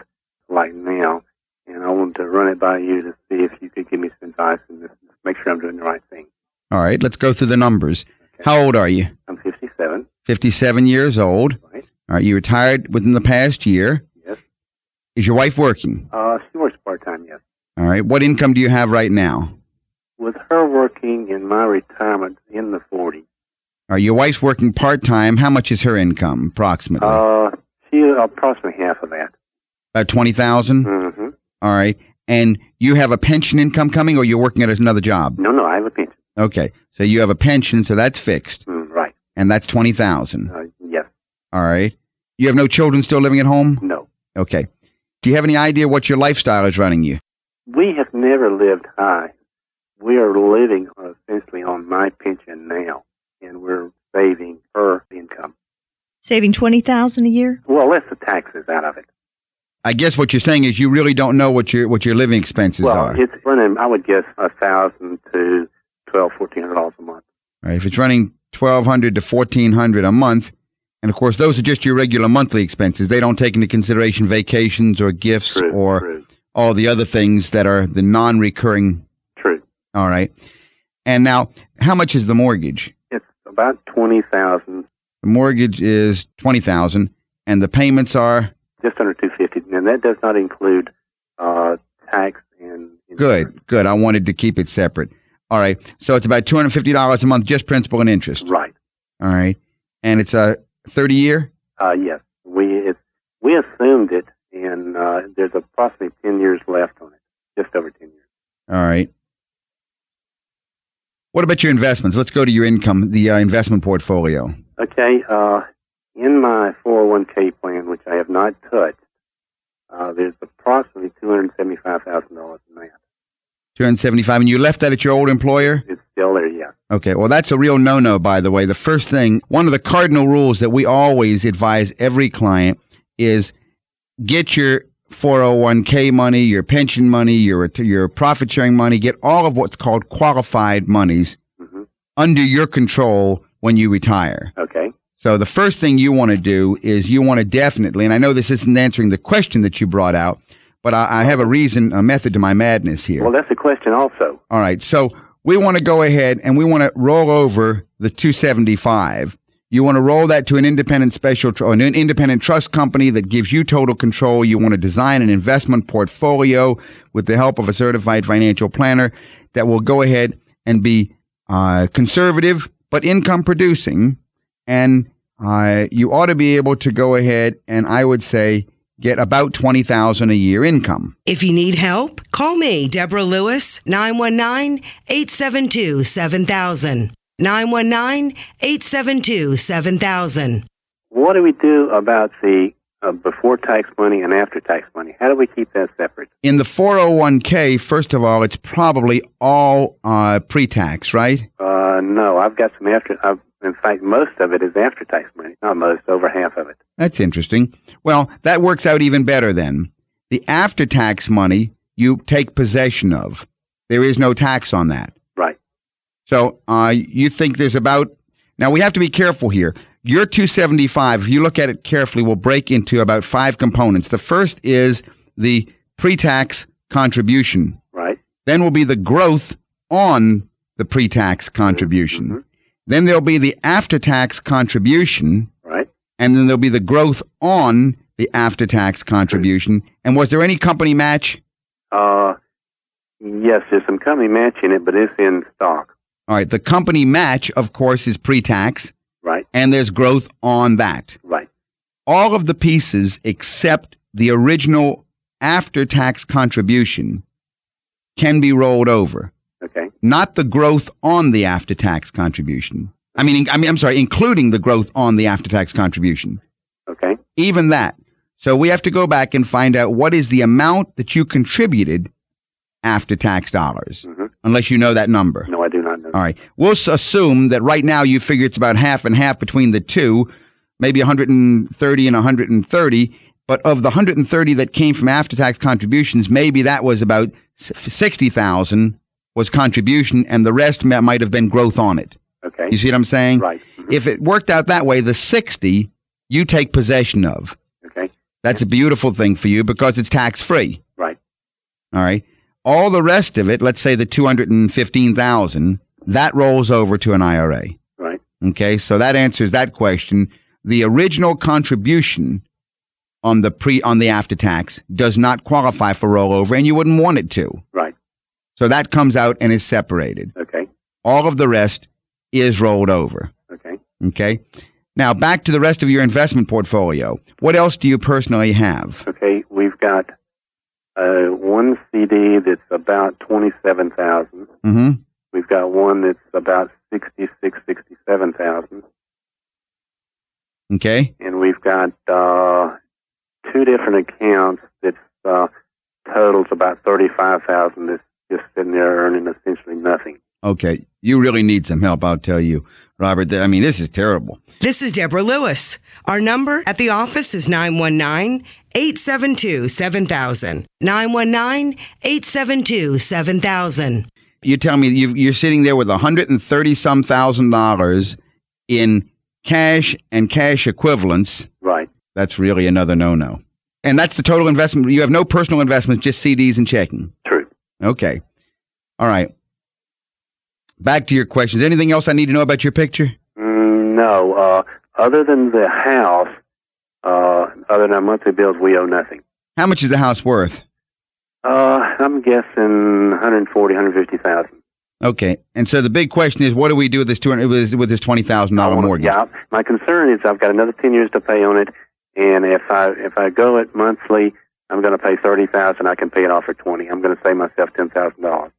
like now. And I wanted to run it by you to see if you could give me some advice and make sure I'm doing the right thing. All right, let's go through the numbers. Okay. How old are you? I'm 57. 57 years old. Right. All right, you retired within the past year. Yes. Is your wife working? She works part-time, yes. All right, what income do you have right now? With her working and my retirement in the 40s. All right, your wife's working part-time. How much is her income, approximately? She approximately half of that. About $20,000? Mm-hmm. All right. And you have a pension income coming, or you're working at another job? No, I have a pension. Okay. So you have a pension, so that's fixed. Right. And that's $20,000. Yes. All right. You have no children still living at home? No. Okay. Do you have any idea what your lifestyle is running you? We have never lived high. We are living essentially on my pension now, and we're saving her income. Saving $20,000 a year? Well, less the taxes out of it. I guess what you're saying is you really don't know what your living expenses are. Well, it's running, I would guess, $1,000 to $1,400 a month. All right, if it's running $1,200 to $1,400 a month, and of course those are just your regular monthly expenses. They don't take into consideration vacations or gifts or all the other things that are the non-recurring. True. All right. And now, how much is the mortgage? It's about $20,000. The mortgage is $20,000, and the payments are just under $250, and that does not include tax and insurance. Good. I wanted to keep it separate. All right, so it's about $250 a month, just principal and interest. Right. All right, and it's a 30-year. Yes, we assumed it, and there's approximately 10 years left on it, just over 10 years. All right. What about your investments? Let's go to your income, the investment portfolio. Okay. In my 401k plan, which I have not touched, there's approximately $275,000 in that. $275,000, and you left that at your old employer? It's still there, yeah. Okay, well, that's a real no-no, by the way. The first thing, one of the cardinal rules that we always advise every client is get your 401k money, your pension money, your profit-sharing money, get all of what's called qualified monies under your control when you retire. Okay. So the first thing you want to do is you want to definitely, and I know this isn't answering the question that you brought out, but I have a method to my madness here. Well, that's a question also. All right, so we want to go ahead and we want to roll over the 275. You want to roll that to an independent an independent trust company that gives you total control. You want to design an investment portfolio with the help of a certified financial planner that will go ahead and be conservative but income producing, and you ought to be able to go ahead and I would say get about $20,000 a year income. If you need help, call me, Deborah Lewis, 919-872-7000. 919-872-7000. What do we do about the before-tax money and after-tax money? How do we keep that separate? In the 401k, first of all, it's probably all pre-tax, right? No, I've got some in fact, most of it is after-tax money. Not most, over half of it. That's interesting. Well, that works out even better then. The after-tax money you take possession of. There is no tax on that. Right. So you think there's about... Now, we have to be careful here. Your 275, if you look at it carefully, will break into about five components. The first is the pre-tax contribution. Right. Then will be the growth on the pre-tax contribution. Mm-hmm. Then there'll be the after-tax contribution. Right. And then there'll be the growth on the after-tax contribution. Mm-hmm. And was there any company match? Yes, there's some company match in it, but it's in stock. All right. The company match, of course, is pre-tax. Right. And there's growth on that. Right. All of the pieces except the original after-tax contribution can be rolled over. Okay. Not the growth on the after-tax contribution. I'm sorry, including the growth on the after-tax contribution. Okay. Even that. So we have to go back and find out what is the amount that you contributed after-tax dollars, unless you know that number. No, I do not know. All right. We'll assume that right now you figure it's about half and half between the two, maybe 130 and 130. But of the 130 that came from after-tax contributions, maybe that was about 60,000 was contribution, and the rest might have been growth on it. Okay. You see what I'm saying? Right. Mm-hmm. If it worked out that way, the 60 you take possession of. Okay. That's a beautiful thing for you because it's tax-free. Right. All right. All the rest of it, let's say the 215,000, that rolls over to an IRA. Right. Okay. So that answers that question. The original contribution on the after-tax does not qualify for rollover, and you wouldn't want it to. Right. So that comes out and is separated. Okay. All of the rest is rolled over. Okay. Okay. Now, back to the rest of your investment portfolio. What else do you personally have? Okay. We've got one CD that's about $27,000. Mm-hmm. We've got one that's about $67,000. Okay. And we've got two different accounts that totals about $35,000 that's just sitting there earning essentially nothing. Okay. You really need some help, I'll tell you, Robert. I mean, this is terrible. This is Deborah Lewis. Our number at the office is 919-872-7000. 919-872-7000. You tell me you're sitting there with $130,000 in cash and cash equivalents. Right. That's really another no-no. And that's the total investment. You have no personal investments, just CDs and checking. True. Okay. All right. Back to your questions. Anything else I need to know about your picture? No. Other than the house, other than our monthly bills, we owe nothing. How much is the house worth? I'm guessing $140,000-$150,000. Okay. And so the big question is, what do we do with this $20,000 mortgage? Yeah. My concern is I've got another 10 years to pay on it, and if I go it monthly, I'm going to pay $30,000. I can pay it off for $20,000. I'm going to save myself $10,000,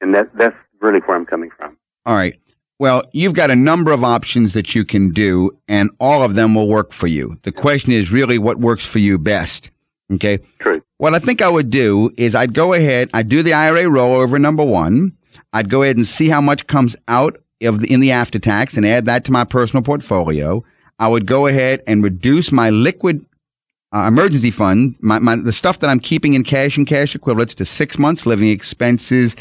and that's really where I'm coming from. All right. Well, you've got a number of options that you can do, and all of them will work for you. The question is really what works for you best. Okay? True. What I think I would do is I'd go ahead, I'd do the IRA rollover, number one. I'd go ahead and see how much comes out of in the after tax and add that to my personal portfolio. I would go ahead and reduce my liquid emergency fund, the stuff that I'm keeping in cash and cash equivalents, to 6 months living expenses.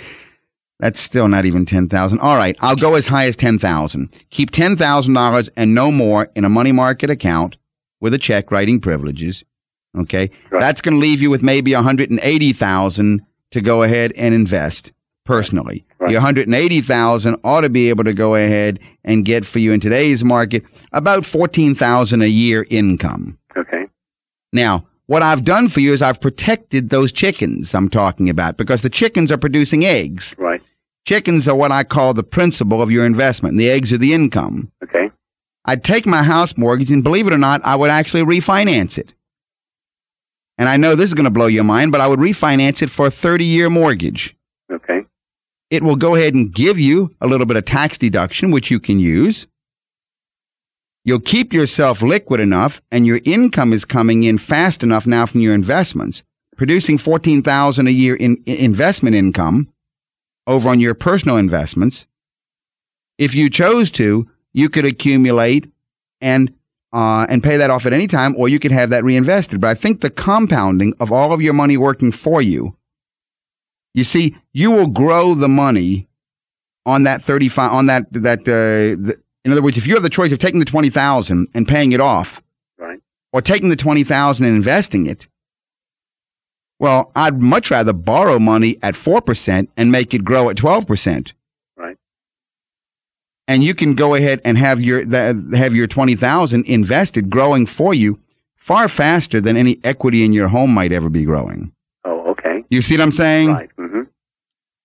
That's still not even $10,000. All right, I'll go as high as $10,000. Keep $10,000 and no more in a money market account with a check writing privileges. Okay, right. That's going to leave you with maybe $180,000 to go ahead and invest personally. Right. The $180,000 ought to be able to go ahead and get for you in today's market about $14,000 a year income. Okay. Now, what I've done for you is I've protected those chickens I'm talking about, because the chickens are producing eggs. Right. Chickens are what I call the principal of your investment, and the eggs are the income. Okay. I'd take my house mortgage, and believe it or not, I would actually refinance it. And I know this is going to blow your mind, but I would refinance it for a 30-year mortgage. Okay. It will go ahead and give you a little bit of tax deduction, which you can use. You'll keep yourself liquid enough, and your income is coming in fast enough now from your investments, producing $14,000 a year in investment income over on your personal investments. If you chose to, you could accumulate and pay that off at any time, or you could have that reinvested. But I think the compounding of all of your money working for you, you see, you will grow the money on that 35 on that. In other words, if you have the choice of taking the $20,000 and paying it off, right, or taking the $20,000 and investing it, well, I'd much rather borrow money at 4% and make it grow at 12%. Right. And you can go ahead and have your $20,000 invested, growing for you far faster than any equity in your home might ever be growing. Oh, okay. You see what I'm saying? Right. Mm-hmm.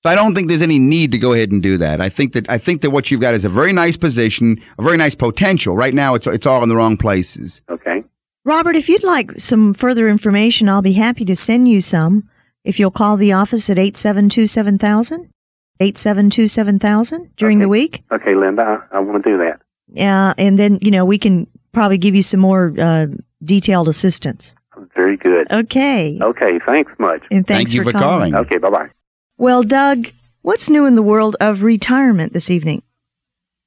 So I don't think there's any need to go ahead and do that. I think that what you've got is a very nice position, a very nice potential. Right now, it's all in the wrong places. Okay. Robert, if you'd like some further information, I'll be happy to send you some. If you'll call the office at 872-7000, 872-7000 during the week. Okay, Linda, I want to do that. Yeah, and then, we can probably give you some more detailed assistance. Very good. Okay. Okay, thanks much. And thank you for calling. Okay, bye-bye. Well, Doug, what's new in the world of retirement this evening?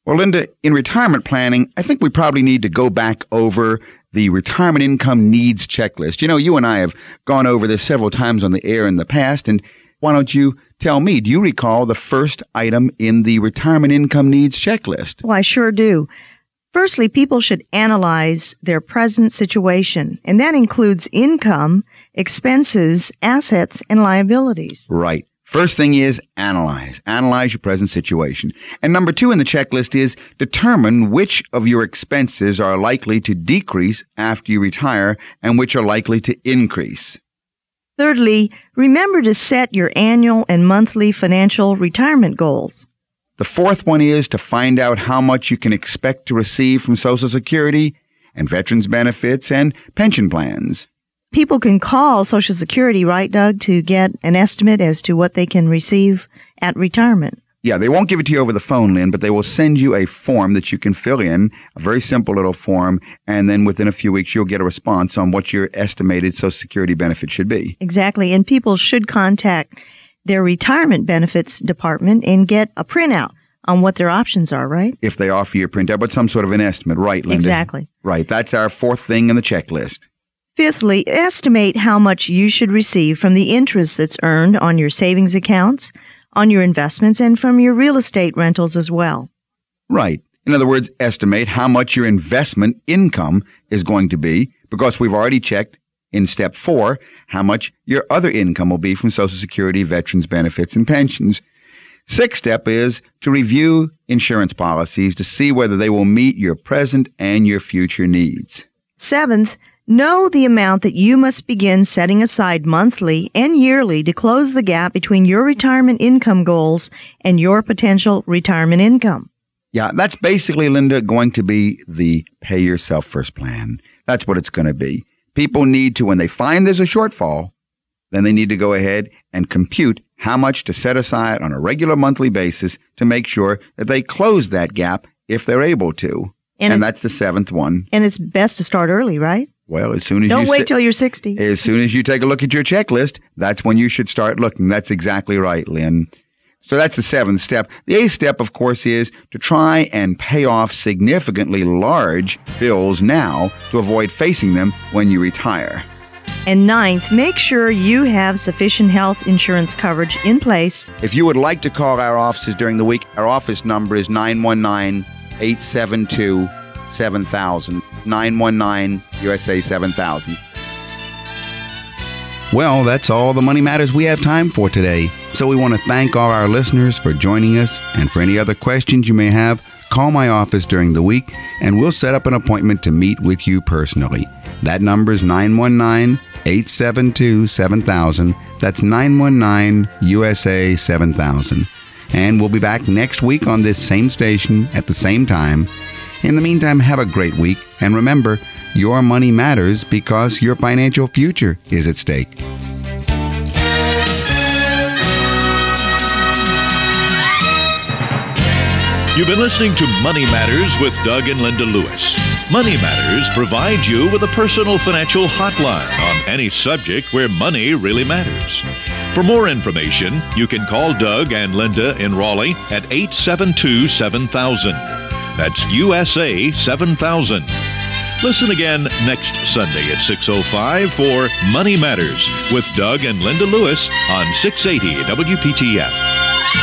Well, Linda, in retirement planning, I think we probably need to go back over the retirement income needs checklist. You and I have gone over this several times on the air in the past, and why don't you tell me, do you recall the first item in the retirement income needs checklist? Well, I sure do. Firstly, people should analyze their present situation, and that includes income, expenses, assets, and liabilities. Right. First thing is analyze. Analyze your present situation. And number two in the checklist is determine which of your expenses are likely to decrease after you retire and which are likely to increase. Thirdly, remember to set your annual and monthly financial retirement goals. The fourth one is to find out how much you can expect to receive from Social Security and veterans benefits and pension plans. People can call Social Security, right, Doug, to get an estimate as to what they can receive at retirement. Yeah, they won't give it to you over the phone, Lynn, but they will send you a form that you can fill in, a very simple little form, and then within a few weeks you'll get a response on what your estimated Social Security benefit should be. Exactly, and people should contact their retirement benefits department and get a printout on what their options are, right? If they offer you a printout, but some sort of an estimate, right, Linda? Exactly. Right, that's our fourth thing in the checklist. Fifthly, estimate how much you should receive from the interest that's earned on your savings accounts, on your investments, and from your real estate rentals as well. Right. In other words, estimate how much your investment income is going to be, because we've already checked in step 4 how much your other income will be from Social Security, veterans benefits, and pensions. Sixth step is to review insurance policies to see whether they will meet your present and your future needs. Seventh, know the amount that you must begin setting aside monthly and yearly to close the gap between your retirement income goals and your potential retirement income. Yeah, that's basically, Linda, going to be the pay yourself first plan. That's what it's going to be. People need to, when they find there's a shortfall, then they need to go ahead and compute how much to set aside on a regular monthly basis to make sure that they close that gap if they're able to. And that's the seventh one. And it's best to start early, right? Well, as soon as you... Don't wait till you're 60. As soon as you take a look at your checklist, that's when you should start looking. That's exactly right, Lynn. So that's the seventh step. The eighth step, of course, is to try and pay off significantly large bills now to avoid facing them when you retire. And ninth, make sure you have sufficient health insurance coverage in place. If you would like to call our offices during the week, our office number is 919-872-7000, 919-USA-7000. Well, that's all the Money Matters we have time for today. So we want to thank all our listeners for joining us. And for any other questions you may have, call my office during the week, and we'll set up an appointment to meet with you personally. That number is 919-872-7000. 872-7000. That's 919-USA-7000. And we'll be back next week on this same station at the same time. In the meantime, have a great week. And remember, your money matters because your financial future is at stake. You've been listening to Money Matters with Doug and Linda Lewis. Money Matters provides you with a personal financial hotline on any subject where money really matters. For more information, you can call Doug and Linda in Raleigh at 872-7000. That's USA 7000. Listen again next Sunday at 6:05 for Money Matters with Doug and Linda Lewis on 680 WPTF.